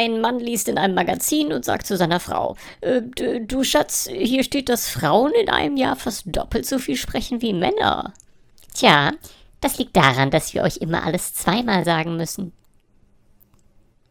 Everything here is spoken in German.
Ein Mann liest in einem Magazin und sagt zu seiner Frau, du Schatz, hier steht, dass Frauen in einem Jahr fast doppelt so viel sprechen wie Männer. Tja, das liegt daran, dass wir euch immer alles zweimal sagen müssen.